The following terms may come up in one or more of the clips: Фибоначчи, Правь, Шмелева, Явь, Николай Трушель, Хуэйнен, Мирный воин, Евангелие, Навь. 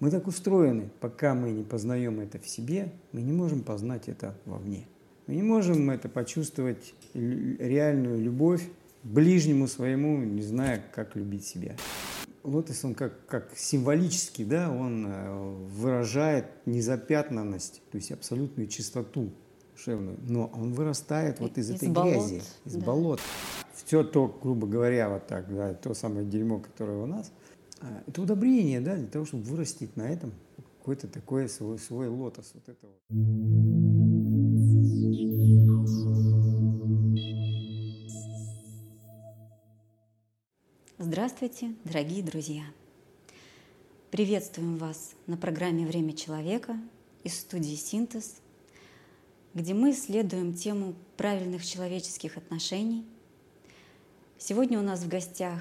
Мы так устроены, пока мы не познаем это в себе, мы не можем познать это вовне. Мы не можем это почувствовать, реальную любовь к ближнему своему, не зная, как любить себя. Лотос, он как символически, да, он выражает незапятнанность, то есть абсолютную чистоту душевную, но он вырастает вот из этой грязи, из болот. Все то, грубо говоря, вот так, да, то самое дерьмо, которое у нас, это удобрение, да, для того, чтобы вырастить на этом какой-то такой свой лотос. Вот это вот. Здравствуйте, дорогие друзья! Приветствуем вас на программе «Время человека» из студии «Синтез», где мы исследуем тему правильных человеческих отношений. Сегодня у нас в гостях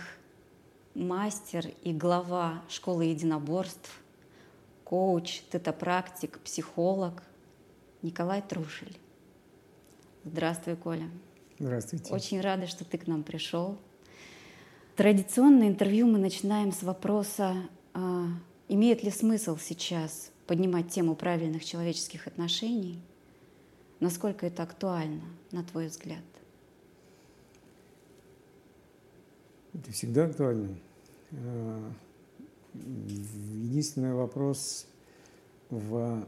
мастер и глава школы единоборств, коуч, тета-практик, психолог Николай Трушель. Здравствуй, Коля. Здравствуйте. Очень рада, что ты к нам пришел. Традиционно интервью мы начинаем с вопроса, имеет ли смысл сейчас поднимать тему правильных человеческих отношений? Насколько это актуально, на твой взгляд? Это всегда актуально. Единственный вопрос в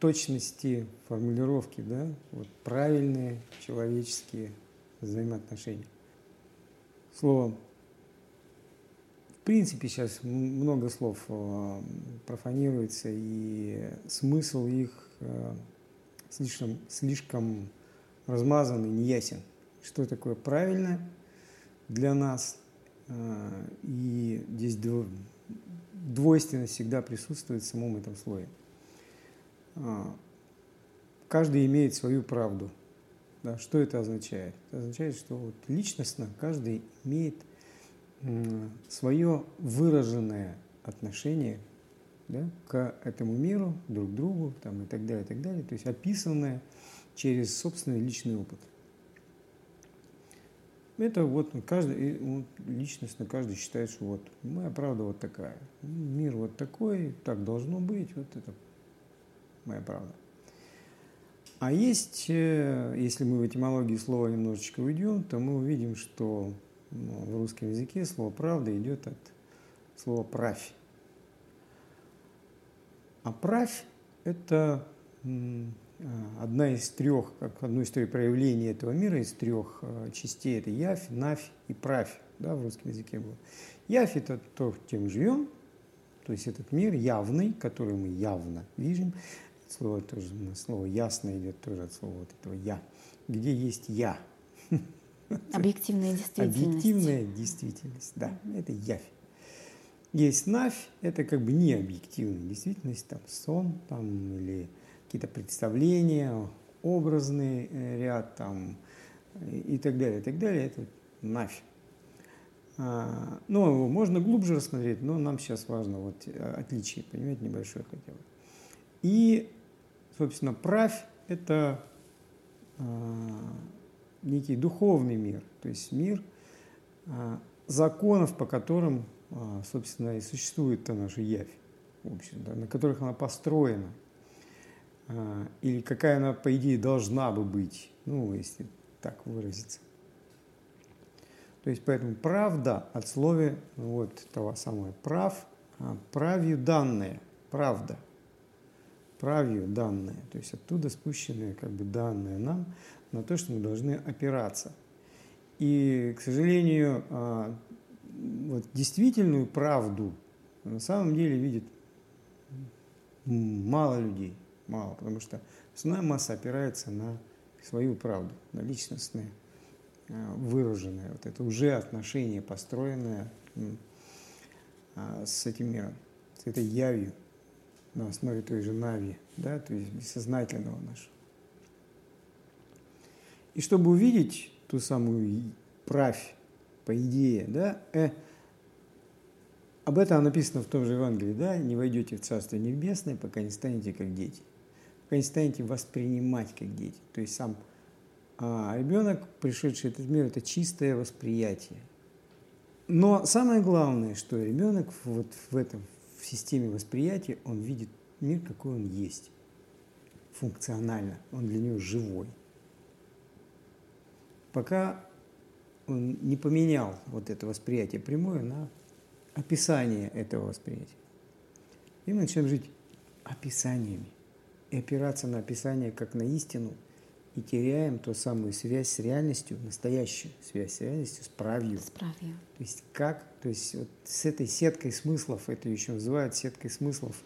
точности формулировки, да, вот правильные человеческие взаимоотношения. Словом, в принципе, сейчас много слов профанируется, и смысл их слишком размазан и неясен. Что такое правильно для нас? И здесь двойственность всегда присутствует в самом этом слое. Каждый имеет свою правду. Да, что это означает? Это означает, что вот личностно каждый имеет свое выраженное отношение, да, к этому миру, друг к другу, там, и так далее, и так далее. То есть описанное через собственный личный опыт. Это вот каждый, вот, личностно каждый считает, что вот моя правда вот такая, мир вот такой, так должно быть, вот это моя правда. А есть, если мы в этимологии слова немножечко уйдем, то мы увидим, что в русском языке слово «правда» идет от слова «правь». А правь – это одно из трех проявлений этого мира, из трех частей. Это явь, навь и правь, да, в русском языке было. Явь – это то, чем живем, то есть этот мир явный, который мы явно видим. Слово тоже, слово «ясно» идет тоже от слова вот этого «я», где есть «я». Объективная действительность. Объективная действительность, да, это явь. Есть навь – это как бы необъективная действительность, там сон, там или какие-то представления, образный ряд там, и так далее, это навь. Ну, можно глубже рассмотреть, но нам сейчас важно вот отличие, понимаете, небольшое хотя бы. И, собственно, правь – это некий духовный мир, то есть мир законов, по которым, собственно, и существует та наша явь, в общем, да, на которых она построена. Или какая она, по идее, должна бы быть, ну, если так выразиться. То есть, поэтому правда от слова вот того самого прав, правью данное, правда, правью данное, то есть оттуда спущенные как бы данные нам на то, что мы должны опираться. И, к сожалению, вот действительную правду на самом деле видит мало людей. Мало, потому что основная масса опирается на свою правду, на личностное, выраженное, вот это уже отношение, построенное с этим миром, с этой явью на основе той же нави, да, то есть бессознательного нашего. И чтобы увидеть ту самую правь, по идее, да, об этом написано в том же Евангелии, да, не войдете в Царство Небесное, пока не станете как дети. Пока не станете воспринимать как дети. То есть сам ребенок, пришедший в этот мир, это чистое восприятие. Но самое главное, что ребенок вот в этом, в системе восприятия он видит мир, какой он есть, функционально, он для него живой. Пока он не поменял вот это восприятие прямое на описание этого восприятия. И мы начинаем жить описаниями и опираться на описание как на истину, и теряем ту самую связь с реальностью, настоящую связь с реальностью, с правью. С правью. То есть как, то есть вот с этой сеткой смыслов, это еще называют сеткой смыслов,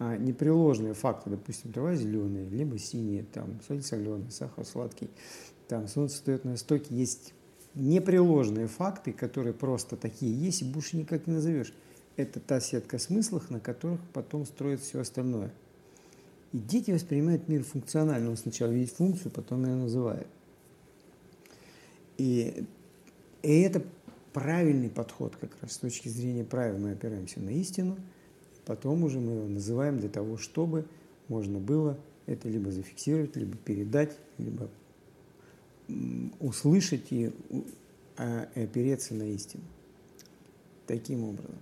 непреложные факты, допустим, трава зеленая, либо синяя, там, соль соленая, сахар сладкий, там, солнце встает на востоке, есть непреложные факты, которые просто такие есть, и больше никак не назовешь. Это та сетка смыслов, на которых потом строится все остальное. И дети воспринимают мир функционально. Он сначала видит функцию, потом ее называет. И это правильный подход как раз. С точки зрения правил мы опираемся на истину. Потом уже мы его называем для того, чтобы можно было это либо зафиксировать, либо передать, либо услышать и опереться на истину. Таким образом.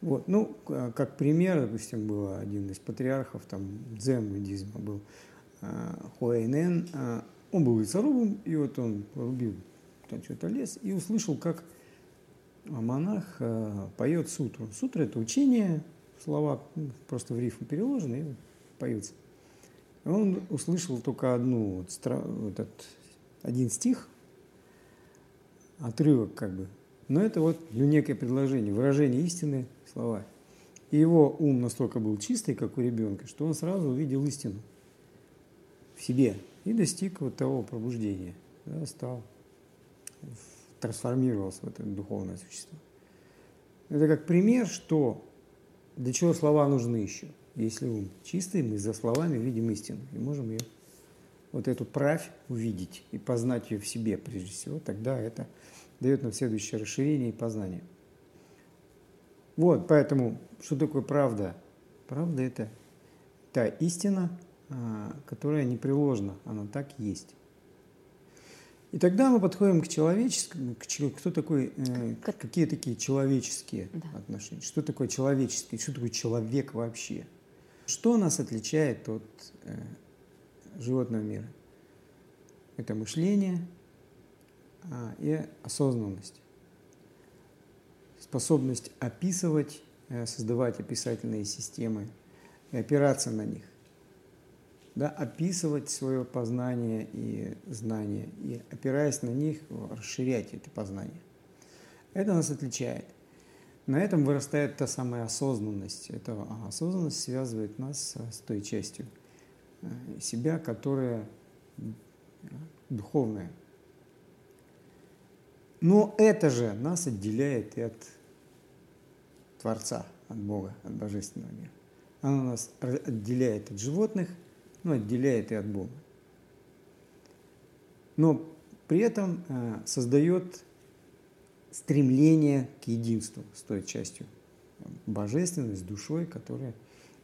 Вот, ну, как пример, допустим, был один из патриархов, там, дзен-буддизма был Хуэйнен. Он был лесорубом, и вот он рубил там что-то лес, и услышал, как монах поет сутру. Сутра – это учение, слова просто в рифму переложены и поются. Он услышал только одну, один стих, отрывок как бы. Но это вот некое предложение, выражение истины, слова. И его ум настолько был чистый, как у ребенка, что он сразу увидел истину в себе и достиг вот того пробуждения. Да, трансформировался в это духовное существо. Это как пример, что для чего слова нужны еще. Если ум чистый, мы за словами видим истину и можем ее, вот эту правь увидеть и познать ее в себе прежде всего, тогда это дает нам следующее расширение и познание. Вот, поэтому, что такое правда? Правда – это та истина, которая непреложна, она так есть. И тогда мы подходим к человеческому, кто такой, какие такие человеческие отношения, что такое человеческий, что такое человек вообще. Что нас отличает от животного мира? Это мышление, и осознанность, способность описывать, создавать описательные системы и опираться на них, да, описывать свое познание и знание, и опираясь на них, расширять это познание. Это нас отличает. На этом вырастает та самая осознанность. Эта осознанность связывает нас с той частью себя, которая духовная. Но это же нас отделяет и от Творца, от Бога, от Божественного мира. Оно нас отделяет от животных, но отделяет и от Бога. Но при этом создает стремление к единству с той частью божественной, с душой, которая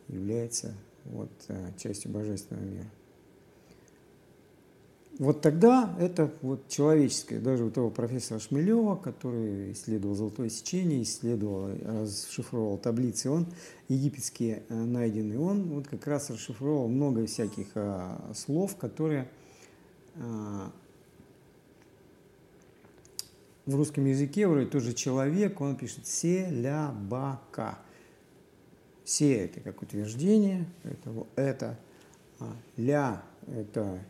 является вот, частью Божественного мира. Вот тогда это вот человеческое. Даже у того профессора Шмелева, который исследовал золотое сечение, исследовал, расшифровал таблицы, он египетские найденные, он вот как раз расшифровал много всяких слов, которые в русском языке, вроде тоже человек, он пишет «селя-ба-ка». «Се» – это как утверждение, это «ля» – это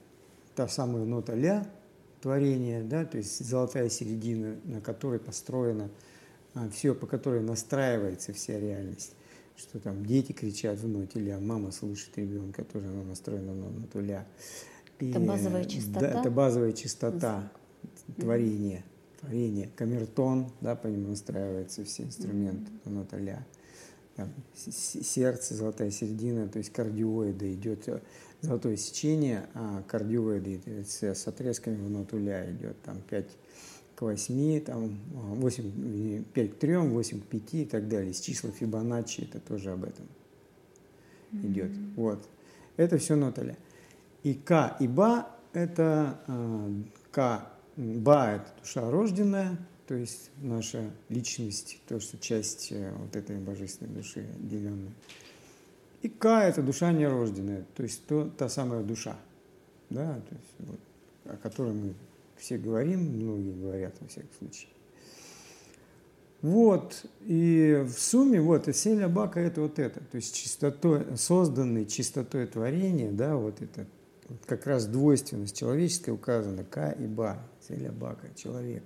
та самая нота ля творения, да, то есть золотая середина, на которой построено все, по которой настраивается вся реальность. Что там дети кричат в ноте ля, мама слышит ребенка, тоже она настроена на ноту ля. И, это базовая чистота. Да, это базовая чистота творения. Творение. Камертон, да, по нему настраиваются все инструменты, нота ля. Там, сердце, золотая середина, то есть кардиоида идет. Золотое сечение, а кардиоиды с отрезками в ноту ля идет, там 5 к 8, там 8, 5 к 3, 8 к 5 и так далее. С числа Фибоначчи это тоже об этом идет. Вот. Это все нота ля. И ка и ба – это ка, ба – это душа рожденная, то есть наша личность, то, что часть вот этой божественной души отделенная. И Ка – это душа нерожденная, то есть та самая душа, да, то есть, вот, о которой мы все говорим, многие говорят во всяком случае. Вот, и в сумме, вот, и Селя Бака – это вот это, то есть чистотой, созданный чистотой творения, да, вот это, вот как раз двойственность человеческая указана, Ка и Ба, Селя Бака – человек.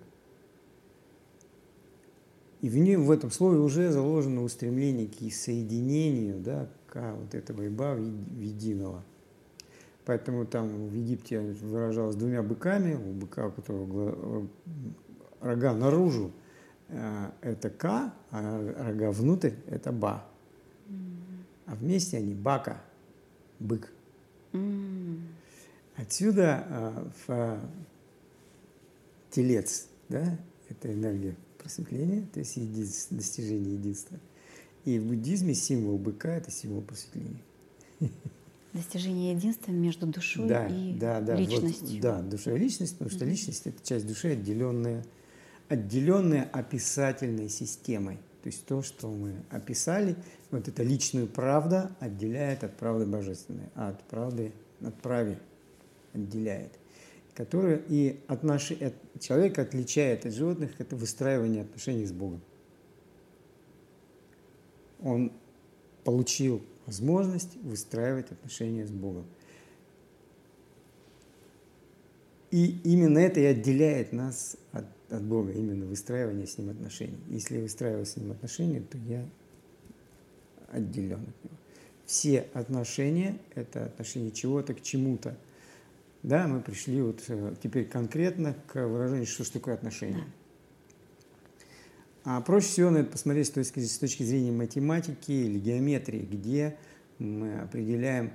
И в этом слове уже заложено устремление к соединению, да, Ка, вот этого и Ба в единого. Поэтому там в Египте выражалось двумя быками, у быка, у которого рога наружу, это Ка, а рога внутрь – это Ба. А вместе они Бака, бык. Отсюда телец, да, это энергия просветления, то есть достижение единства. И в буддизме символ быка – это символ просветления. Достижение единства между душой и личностью. Вот, да, душа и личность, потому что личность – это часть души, отделенная описательной системой. То есть то, что мы описали, вот эта личную правду отделяет от правды божественной, а от правды, от праве отделяет. Которая и человека отличает от животных – это выстраивание отношений с Богом. Он получил возможность выстраивать отношения с Богом. И именно это и отделяет нас от Бога, именно выстраивание с Ним отношений. Если я выстраиваю с Ним отношения, то я отделен от Него. Все отношения – это отношение чего-то к чему-то. Да, мы пришли вот теперь конкретно к выражению, что же такое отношение. А проще всего на это посмотреть с точки зрения математики или геометрии, где мы определяем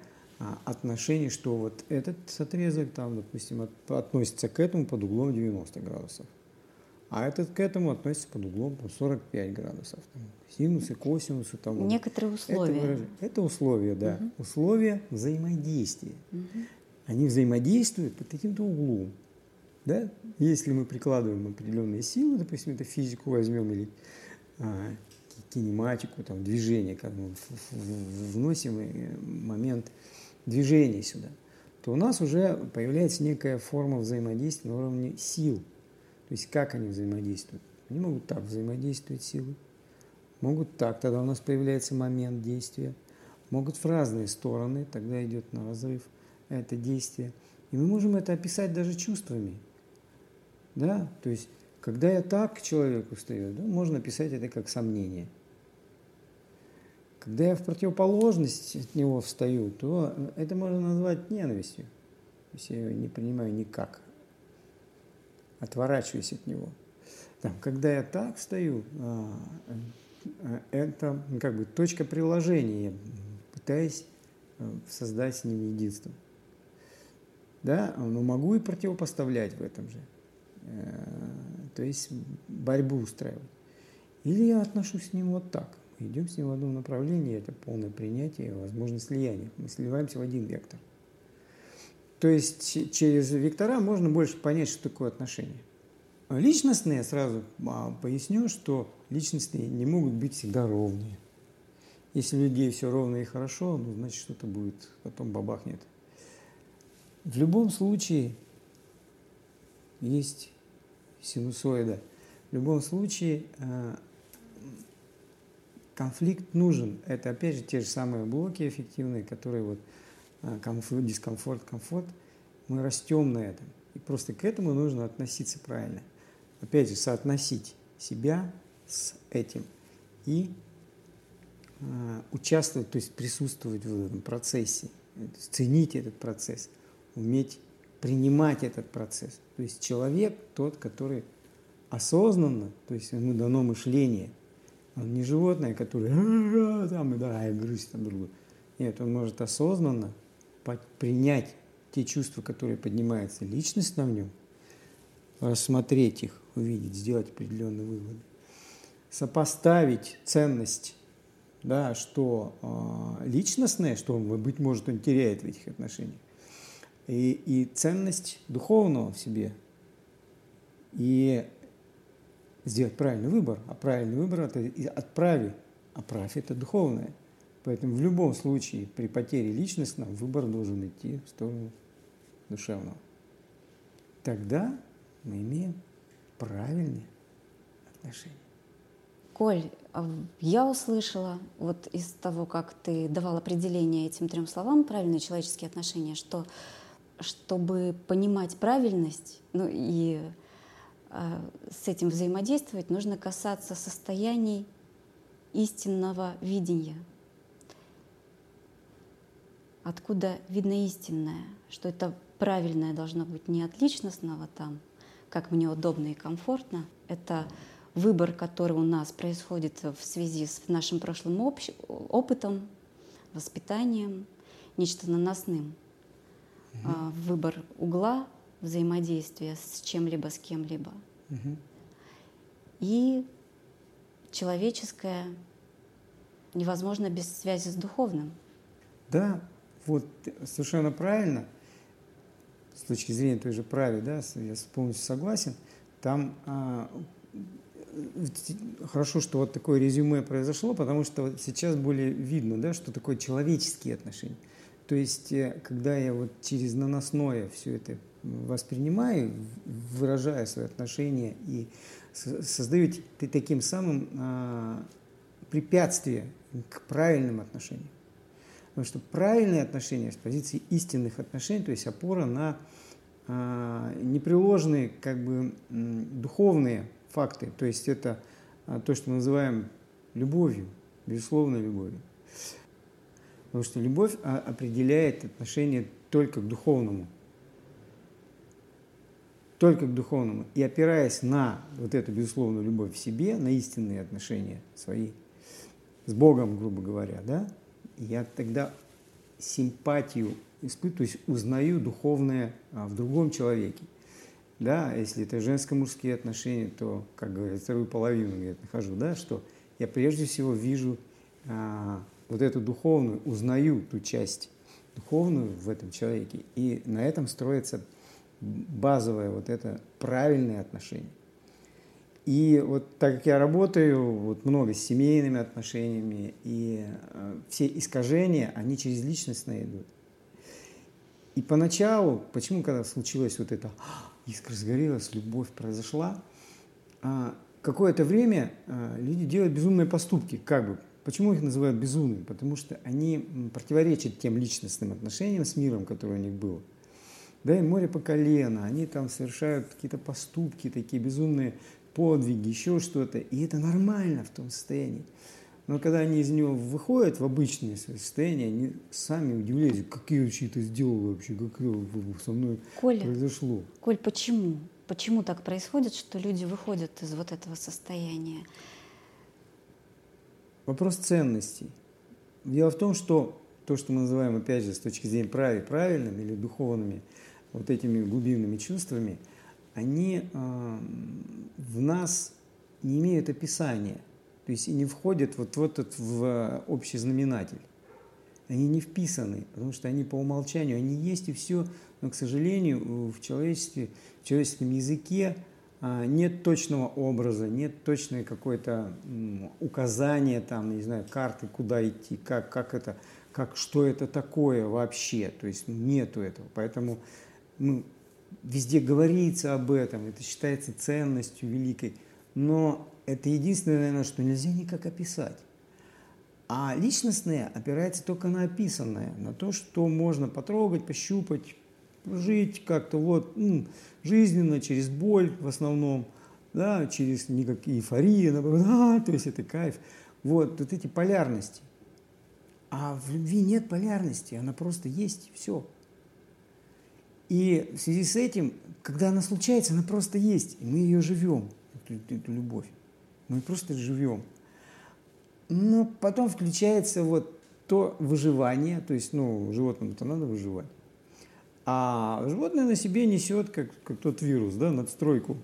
отношение, что вот этот отрезок, там, допустим, относится к этому под углом 90 градусов, а этот к этому относится под углом 45 градусов. Там, синусы, косинусы. Там, некоторые условия. Это условия, да. Угу. Условия взаимодействия. Угу. Они взаимодействуют под каким-то углом. Да? Если мы прикладываем определенные силы, допустим, это физику возьмем или кинематику, там, движение, когда мы вносим момент движения сюда, то у нас уже появляется некая форма взаимодействия на уровне сил. То есть как они взаимодействуют? Они могут так взаимодействовать силы, могут так, тогда у нас появляется момент действия, могут в разные стороны, тогда идет на разрыв это действие. И мы можем это описать даже чувствами. Да? То есть, когда я так к человеку стою, да, можно описать это как сомнение. Когда я в противоположность от него встаю, то это можно назвать ненавистью. То есть, я его не принимаю никак. Отворачиваюсь от него. Там, когда я так встаю, это как бы точка приложения. Я пытаюсь создать с ним единство. Да, но могу и противопоставлять в этом же. То есть борьбу устраивать. Или я отношусь к нему вот так. Мы идем с ним в одном направлении, это полное принятие, возможно, слияние. Мы сливаемся в один вектор. То есть через вектора можно больше понять, что такое отношение. Личностные, сразу поясню, что личностные не могут быть всегда ровные. Если у людей все ровно и хорошо, ну, значит, что-то будет, потом бабахнет. В любом случае есть синусоида. В любом случае конфликт нужен. Это, опять же, те же самые блоки эффективные, которые вот дискомфорт, комфорт. Мы растем на этом. И просто к этому нужно относиться правильно. Опять же, соотносить себя с этим и участвовать, то есть присутствовать в этом процессе, ценить этот процесс. Уметь принимать этот процесс. То есть человек тот, который осознанно, то есть ему дано мышление. Он не животное, которое там и да, и грусть там другу. Нет, он может осознанно принять те чувства, которые поднимаются личностно в нем, рассмотреть их, увидеть, сделать определенные выводы, сопоставить ценность, да, что личностное, что он, быть может, он теряет в этих отношениях. И ценность духовного в себе, и сделать правильный выбор. А правильный выбор – это отправи. А правь – это духовное. Поэтому в любом случае при потере личностного выбор должен идти в сторону душевного. Тогда мы имеем правильные отношения. Коль, я услышала вот из того, как ты давал определение этим трем словам «правильные человеческие отношения», что чтобы понимать правильность, ну и с этим взаимодействовать, нужно касаться состояний истинного видения. Откуда видно истинное, что это правильное должно быть не от личностного там, как мне удобно и комфортно, это выбор, который у нас происходит в связи с нашим прошлым опытом, воспитанием, нечто наносным. Mm-hmm. Выбор угла взаимодействия с чем-либо, с кем-либо. Mm-hmm. И человеческое невозможно без связи с духовным. Да, вот совершенно правильно. С точки зрения той же праве, да, я полностью согласен. Там хорошо, что вот такое резюме произошло, потому что сейчас более видно, да, что такое человеческие отношения. То есть, когда я вот через наносное все это воспринимаю, выражаю свои отношения и создаю таким самым препятствие к правильным отношениям. Потому что правильные отношения с позиции истинных отношений, то есть опора на непреложные как бы духовные факты, то есть это то, что мы называем любовью, безусловной любовью. Потому что любовь определяет отношение только к духовному. Только к духовному. И опираясь на вот эту безусловную любовь в себе, на истинные отношения свои, с Богом, грубо говоря, да, я тогда симпатию испытываю, то есть узнаю духовное в другом человеке. Да, если это женско-мужские отношения, то, как говорят, вторую половину я нахожу, да, что я прежде всего вижу вот эту духовную, узнаю ту часть духовную в этом человеке, и на этом строится базовое вот это правильное отношение. И вот так как я работаю вот много с семейными отношениями, и все искажения, они через личностные идут. И поначалу, почему, когда случилось вот это, искра сгорелась, любовь произошла, какое-то время люди делают безумные поступки, как бы. Почему их называют безумными? Потому что они противоречат тем личностным отношениям с миром, которое у них было. Да, и море по колено, они там совершают какие-то поступки, такие безумные подвиги, еще что-то. И это нормально в том состоянии. Но когда они из него выходят в обычное состояние, они сами удивляются, как я вообще это сделал вообще, как со мной произошло. Коль, почему? Почему так происходит, что люди выходят из вот этого состояния? Вопрос ценностей. Дело в том, что то, что мы называем, опять же, с точки зрения правильными или духовными вот этими глубинными чувствами, они в нас не имеют описания, то есть и не входят вот в этот в общий знаменатель. Они не вписаны, потому что они по умолчанию, они есть и все, но, к сожалению, в человеческом языке нет точного образа, нет точной какой-то указания, там, не знаю, карты, куда идти, как это, как, что это такое вообще. То есть нету этого. Поэтому везде говорится об этом, это считается ценностью великой. Но это единственное, наверное, что нельзя никак описать. А личностное опирается только на описанное, на то, что можно потрогать, пощупать, жить как-то вот жизненно, через боль в основном, да, через никакие эйфории, то есть это кайф. Вот эти полярности. А в любви нет полярности, она просто есть, все. И в связи с этим, когда она случается, она просто есть, и мы ее живем, эту любовь. Мы просто живем. Но потом включается вот то выживание, то есть, животному-то надо выживать. А животное на себе несет, как тот вирус, да, надстройку,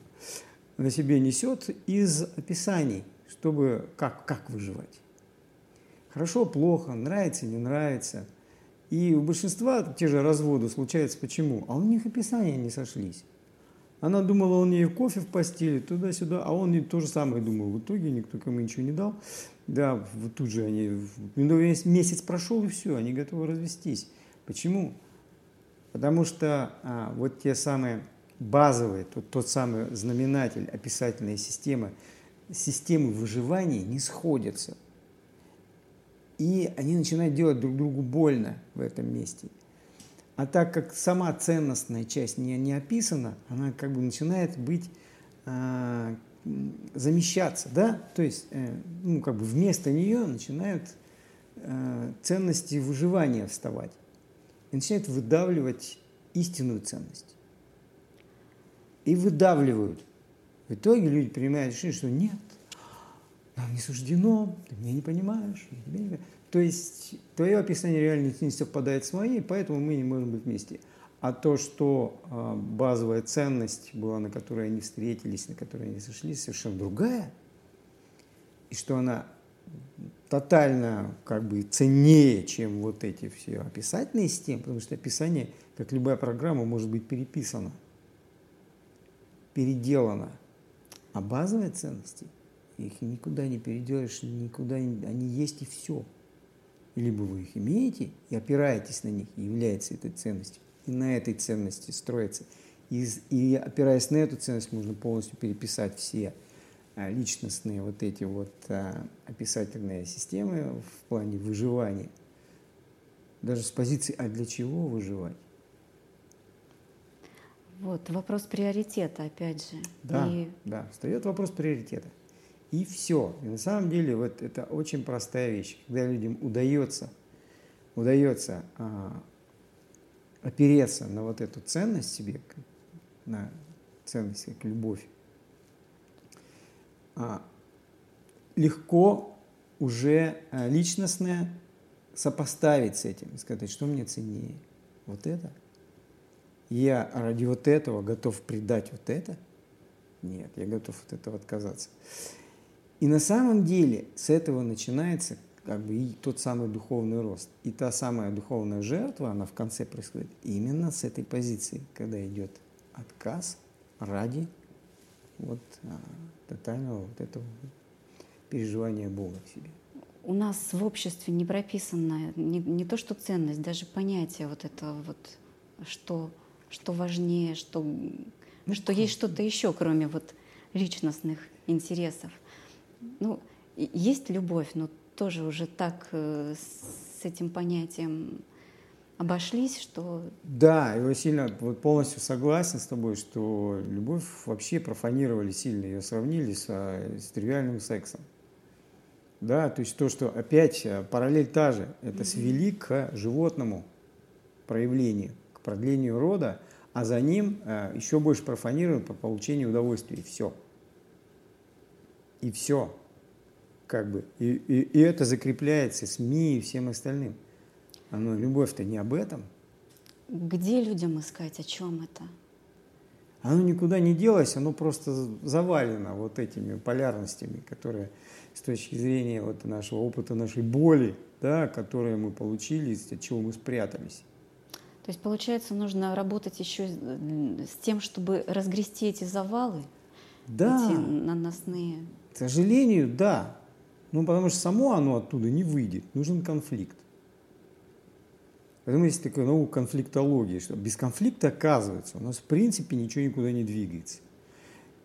на себе несет из описаний, чтобы как выживать. Хорошо, плохо, нравится, не нравится. И у большинства те же разводы случаются почему? А у них описания не сошлись. Она думала, он ей кофе в постели, туда-сюда, а он ей то же самое думал. В итоге никто кому ничего не дал. Да, вот тут же они, месяц прошел, и все, они готовы развестись. Почему? Потому что вот те самые базовые, тот самый знаменатель, описательная система, системы выживания не сходятся. И они начинают делать друг другу больно в этом месте. А так как сама ценностная часть не описана, она как бы начинает быть, замещаться, да? То есть, как бы вместо нее начинают ценности выживания вставать. И начинают выдавливать истинную ценность. И выдавливают. В итоге люди принимают решение, что нет, нам не суждено, ты меня не понимаешь. То есть твое описание реальности не совпадает с моей, поэтому мы не можем быть вместе. А то, что базовая ценность была, на которой они встретились, на которой они сошлись, совершенно другая, и что она тотально как бы ценнее, чем вот эти все описательные системы, потому что описание, как любая программа, может быть переписано, переделано. А базовые ценности, их никуда не переделаешь, никуда не... они есть и все. Либо вы их имеете и опираетесь на них, и является этой ценностью, и на этой ценности строится. И опираясь на эту ценность, можно полностью переписать все личностные вот эти вот описательные системы в плане выживания. Даже с позиции «а для чего выживать?». Вот, вопрос приоритета, опять же. Да, да, встает вопрос приоритета. И все. И на самом деле вот это очень простая вещь. Когда людям удается опереться на вот эту ценность себе, на ценность как любовь, легко уже личностное сопоставить с этим, сказать, что мне ценнее, вот это. Я ради вот этого готов предать вот это? Нет, я готов от этого отказаться. И на самом деле с этого начинается как бы и тот самый духовный рост. И та самая духовная жертва, она в конце происходит именно с этой позиции, когда идет отказ ради вот тотального вот этого переживания Бога в себе. У нас в обществе не прописано не то, что ценность, даже понятие вот этого вот, что важнее, что есть что-то еще, кроме вот личностных интересов. Ну, есть любовь, но тоже уже так с этим понятием обошлись, что... Да, я сильно полностью согласен с тобой, что любовь вообще профанировали сильно, ее сравнили с тривиальным сексом. Да, то есть то, что опять параллель та же, это свели к животному проявлению, к продлению рода, а за ним еще больше профанировали по получению удовольствия, и все. И все. Как бы. И это закрепляется СМИ и всем остальным. Но любовь-то не об этом. Где людям искать, о чем это? Оно никуда не делось, оно просто завалено вот этими полярностями, которые с точки зрения вот нашего опыта, нашей боли, да, которые мы получили, от чего мы спрятались. То есть, получается, нужно работать еще с тем, чтобы разгрести эти завалы? Да. Эти наносные? К сожалению, да. Ну, потому что само оно оттуда не выйдет. Нужен конфликт. Поэтому есть такая наука конфликтологии, что без конфликта, оказывается, у нас в принципе ничего никуда не двигается.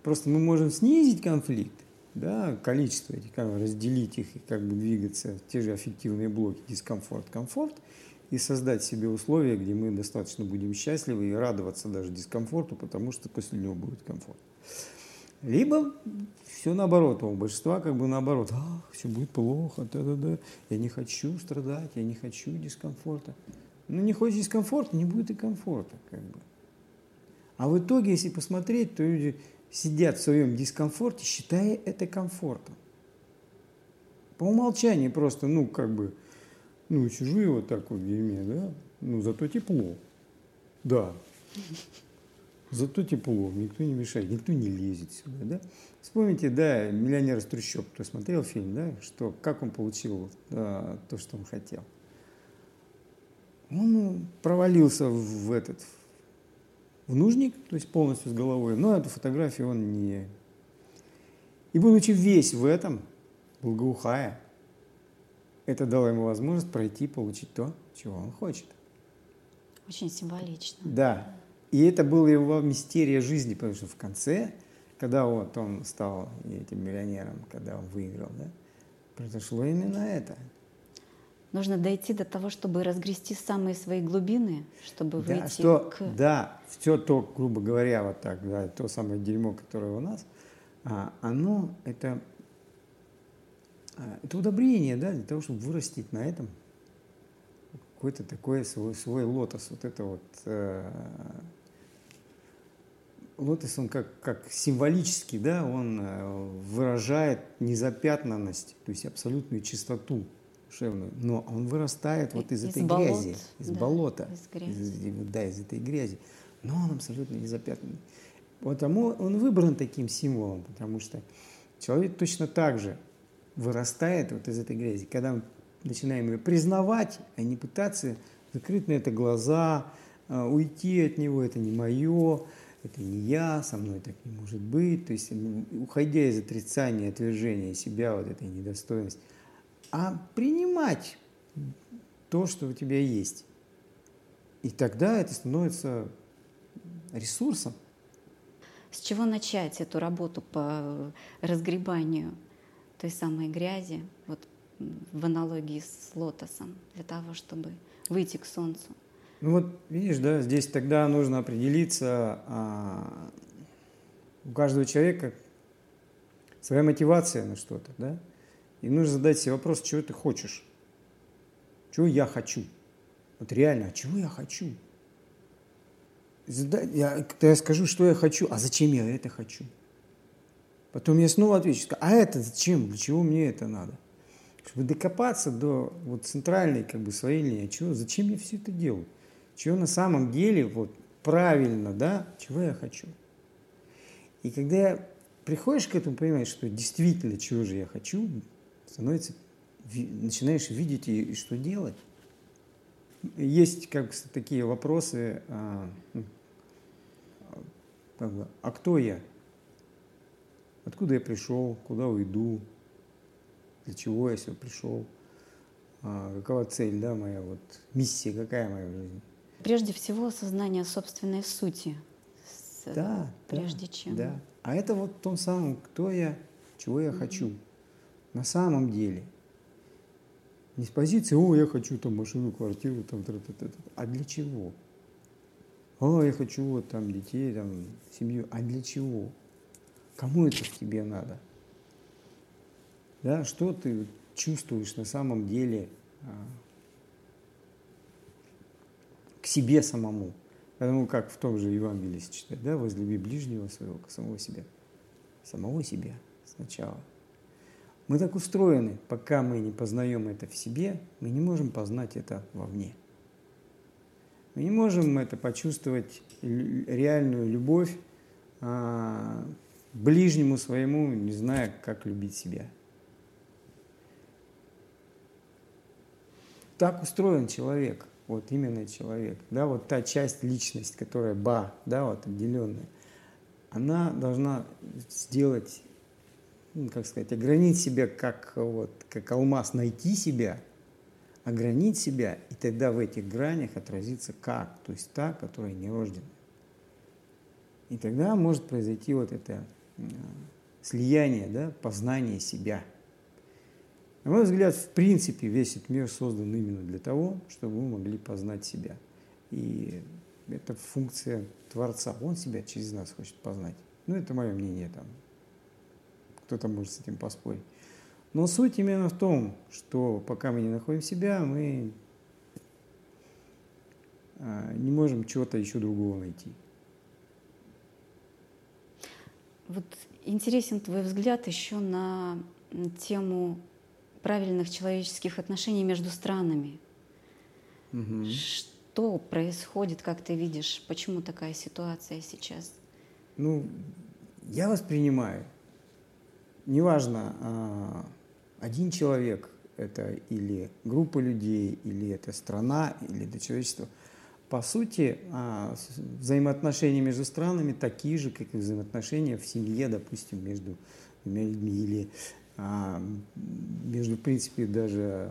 Просто мы можем снизить конфликт, да, количество этих, разделить их и как бы двигаться в те же аффективные блоки, дискомфорт, комфорт, и создать себе условия, где мы достаточно будем счастливы и радоваться даже дискомфорту, потому что после него будет комфорт. Либо все наоборот, у большинства как бы наоборот, все будет плохо, я не хочу страдать, я не хочу дискомфорта. Ну, не хочешь дискомфорта, не будет и комфорта, как бы. А в итоге, если посмотреть, то люди сидят в своем дискомфорте, считая это комфортом. По умолчанию просто, сижу я вот так вот в дерьме, да, зато тепло, да. Зато тепло, никто не мешает, никто не лезет сюда, да? Вспомните, да, «Миллионер из трущоб», кто смотрел фильм, да, что, как он получил то, что он хотел. Он провалился в в нужник, то есть полностью с головой, но эту фотографию он не... И будучи весь в этом, благоухая, это дало ему возможность пройти, получить то, чего он хочет. Очень символично. Да. И это было его мистерия жизни, потому что в конце, когда вот он стал этим миллионером, когда он выиграл, да, произошло именно это. Нужно дойти до того, чтобы разгрести самые свои глубины, чтобы выйти к... Да, все то, грубо говоря, вот так, да, то самое дерьмо, которое у нас, оно это удобрение, да, для того, чтобы вырастить на этом какой-то такой свой лотос. Вот это вот лотос, он как символический, да, он выражает незапятнанность, то есть абсолютную чистоту душевную, но он вырастает вот из этой грязи, из болота, из этой грязи, но он абсолютно незапятнанный. Потому он выбран таким символом, потому что человек точно так же вырастает вот из этой грязи. Когда мы начинаем ее признавать, а не пытаться закрыть на это глаза, уйти от него, это не мое, это не я, со мной так не может быть. То есть, уходя из отрицания, отвержения себя, вот этой недостойности, а принимать то, что у тебя есть. И тогда это становится ресурсом. С чего начать эту работу по разгребанию той самой грязи, вот в аналогии с лотосом, для того, чтобы выйти к солнцу? Ну вот видишь, да, здесь тогда нужно определиться, у каждого человека своя мотивация на что-то, да? И нужно задать себе вопрос, чего ты хочешь? Чего я хочу? Вот реально, а чего я хочу? Я скажу, что я хочу, а зачем я это хочу? Потом я снова отвечу, а это зачем, для чего мне это надо? Чтобы докопаться до вот центральной как бы своей линии, зачем я все это делаю? Чего на самом деле вот правильно, да, чего я хочу? И когда приходишь к этому, понимаешь, что действительно, чего же я хочу, становится, начинаешь видеть и что делать. Есть как такие вопросы, а кто я? Откуда я пришел? Куда уйду? Для чего я сюда пришел? Какова цель, да, моя вот миссия, какая моя в жизни? Прежде всего, осознание собственной сути. Прежде чем. Да. А это вот том самом, кто я, чего я хочу. На самом деле. Не с позиции, я хочу там машину, квартиру, там, а для чего? Я хочу вот там детей, там, семью, а для чего? Кому это тебе надо? Да, что ты чувствуешь на самом деле к себе самому? Потому как в том же Евангелии читать, да, возлюби ближнего своего, самого себя. Самого себя сначала. Мы так устроены, пока мы не познаем это в себе, мы не можем познать это вовне. Мы не можем это почувствовать, реальную любовь ближнему своему, не зная, как любить себя. Так устроен человек, вот именно человек, да, вот та часть личности, которая отделенная, она должна сделать... огранить себя как алмаз, найти себя, огранить себя, и тогда в этих гранях отразится как, то есть та, которая не рождена. И тогда может произойти вот это слияние, да, познание себя. На мой взгляд, в принципе, весь этот мир создан именно для того, чтобы мы могли познать себя. И это функция Творца. Он себя через нас хочет познать. Это мое мнение там. Кто-то может с этим поспорить. Но суть именно в том, что пока мы не находим себя, мы не можем чего-то еще другого найти. Вот интересен твой взгляд еще на тему правильных человеческих отношений между странами. Угу. Что происходит, как ты видишь? Почему такая ситуация сейчас? Я воспринимаю. Неважно, один человек это или группа людей, или это страна, или это человечество, По сути, взаимоотношения между странами такие же, как и взаимоотношения в семье, допустим, между людьми или между, в принципе, даже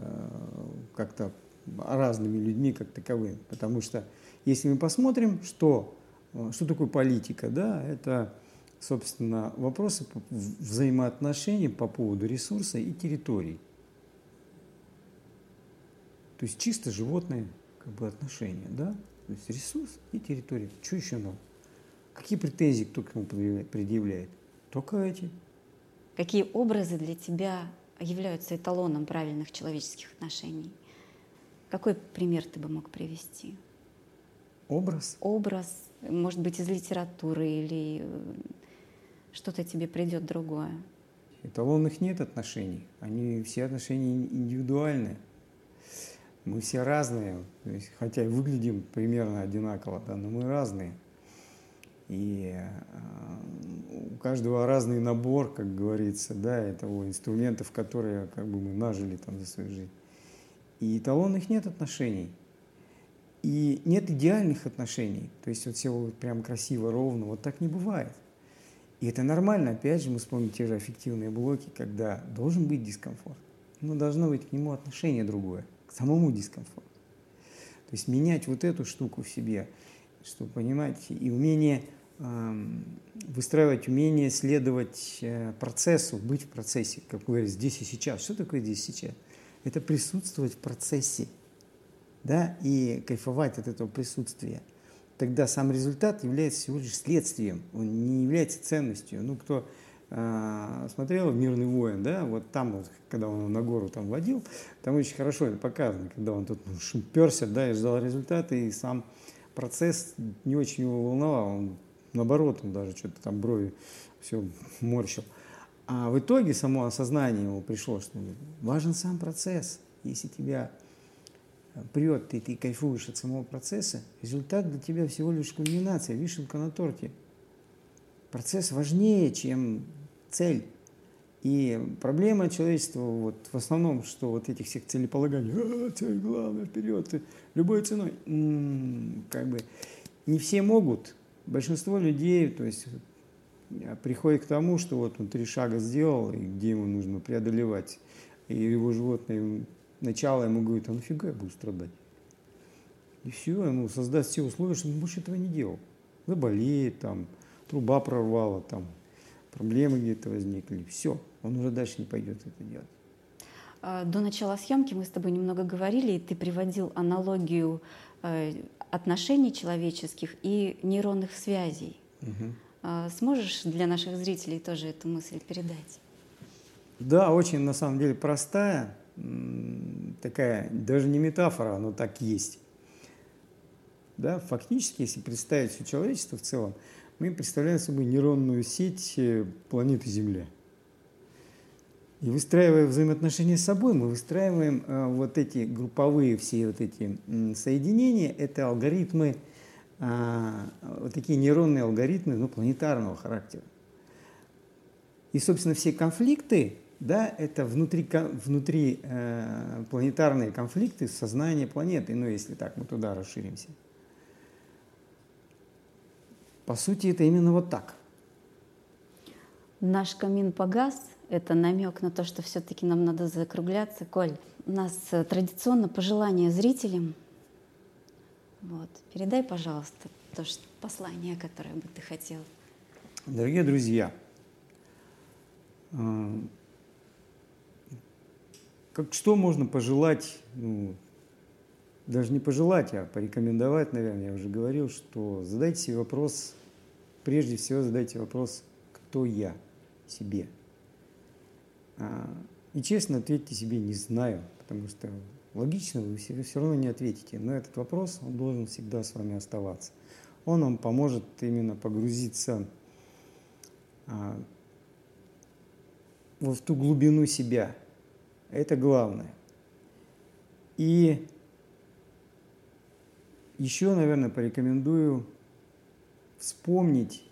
как-то разными людьми как таковыми. Потому что, если мы посмотрим, что такое политика, да, это, собственно, вопросы взаимоотношений по поводу ресурса и территорий. То есть чисто животные как бы отношения, да? То есть ресурс и территория. Что еще нам? Какие претензии кто к нему предъявляет? Только эти. Какие образы для тебя являются эталоном правильных человеческих отношений? Какой пример ты бы мог привести? Образ? Образ, может быть, из литературы или что-то тебе придет другое. Эталонных нет отношений. Они все отношения индивидуальные. Мы все разные, хотя и выглядим примерно одинаково, да, но мы разные. И у каждого разный набор, как говорится, да, этого инструментов, которые как бы мы нажили там за свою жизнь. И эталонных нет отношений. И нет идеальных отношений. То есть вот все вот прям красиво, ровно, вот так не бывает. И это нормально. Опять же, мы вспомним те же аффективные блоки, когда должен быть дискомфорт, но должно быть к нему отношение другое. К самому дискомфорту. То есть менять вот эту штуку в себе, чтобы понимать, и умение выстраивать, умение следовать процессу, быть в процессе, как говорится, здесь и сейчас. Что такое здесь и сейчас? Это присутствовать в процессе, да, и кайфовать от этого присутствия. Тогда сам результат является всего лишь следствием, он не является ценностью. Ну, кто смотрел «Мирный воин», да, вот там, вот, когда он на гору там водил, там очень хорошо это показано, когда он тут шумперся, да, и ждал результаты, и сам процесс не очень его волновал, он, наоборот, он даже что-то там брови все морщил. А в итоге само осознание его пришло, что важен сам процесс. Если тебя прет, и ты кайфуешь от самого процесса, результат для тебя всего лишь кульминация, вишенка на торте. Процесс важнее, чем цель. И проблема человечества вот, в основном, что вот этих всех целеполаганий, цель главная, вперед, любой ценой, как бы не все могут. Большинство людей, то есть, приходит к тому, что вот он 3 шага сделал, и где ему нужно преодолевать. И его животное начало ему говорит, а нафига я буду страдать? И все, ему создаст все условия, чтобы он больше этого не делал. Заболеет там, труба прорвала, там, проблемы где-то возникли. Все, он уже дальше не пойдет это делать. До начала съемки мы с тобой немного говорили, и ты приводил аналогию отношений человеческих и нейронных связей. Угу. Сможешь для наших зрителей тоже эту мысль передать? Да, очень, на самом деле, простая, такая, даже не метафора, но так есть. Да, фактически, если представить все человечество в целом, мы представляем собой нейронную сеть планеты Земля. И выстраивая взаимоотношения с собой, мы выстраиваем вот эти групповые все вот эти соединения. Это алгоритмы, вот такие нейронные алгоритмы, ну, планетарного характера. И, собственно, все конфликты, да, это внутрипланетарные конфликты сознания планеты, ну, если так, мы туда расширимся. По сути, это именно вот так. Наш камин погас. Это намек на то, что все-таки нам надо закругляться. Коль, у нас традиционно пожелание зрителям. Вот. Передай, пожалуйста, то послание, которое бы ты хотел. Дорогие друзья, что можно пожелать, ну, даже не пожелать, а порекомендовать, наверное, я уже говорил, что задайте себе вопрос. Прежде всего задайте вопрос, кто я себе? И честно ответьте себе «не знаю», потому что логично вы все равно не ответите. Но этот вопрос, он должен всегда с вами оставаться. Он вам поможет именно погрузиться в ту глубину себя. Это главное. И еще, наверное, порекомендую вспомнить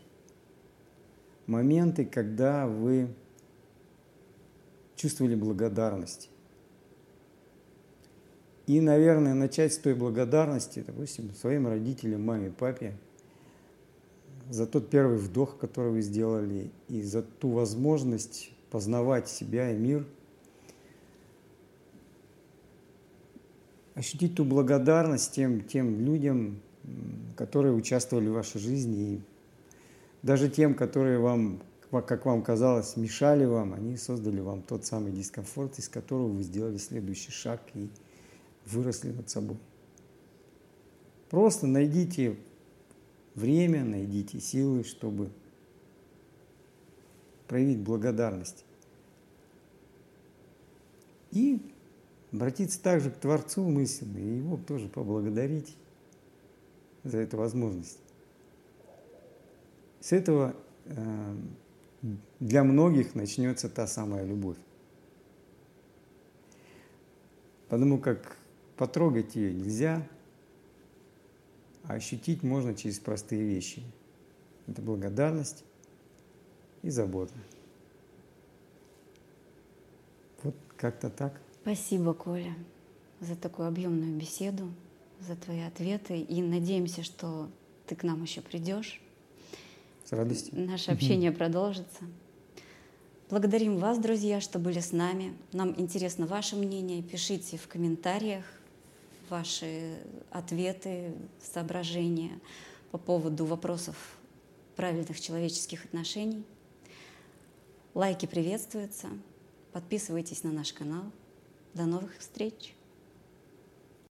моменты, когда вы чувствовали благодарность. И, наверное, начать с той благодарности, допустим, своим родителям, маме, папе, за тот первый вдох, который вы сделали, и за ту возможность познавать себя и мир, ощутить ту благодарность тем людям, которые участвовали в вашей жизни, и даже тем, которые вам, как вам казалось, мешали вам, они создали вам тот самый дискомфорт, из которого вы сделали следующий шаг и выросли над собой. Просто найдите время, найдите силы, чтобы проявить благодарность. И обратиться также к Творцу мысленно, и Его тоже поблагодарить за эту возможность. С этого для многих начнется та самая любовь. Потому как потрогать ее нельзя, а ощутить можно через простые вещи. Это благодарность и забота. Вот как-то так. Спасибо, Коля, за такую объемную беседу, за твои ответы. И надеемся, что ты к нам еще придешь. С радостью. Наше общение продолжится. Благодарим вас, друзья, что были с нами. Нам интересно ваше мнение. Пишите в комментариях ваши ответы, соображения по поводу вопросов правильных человеческих отношений. Лайки приветствуются. Подписывайтесь на наш канал. До новых встреч!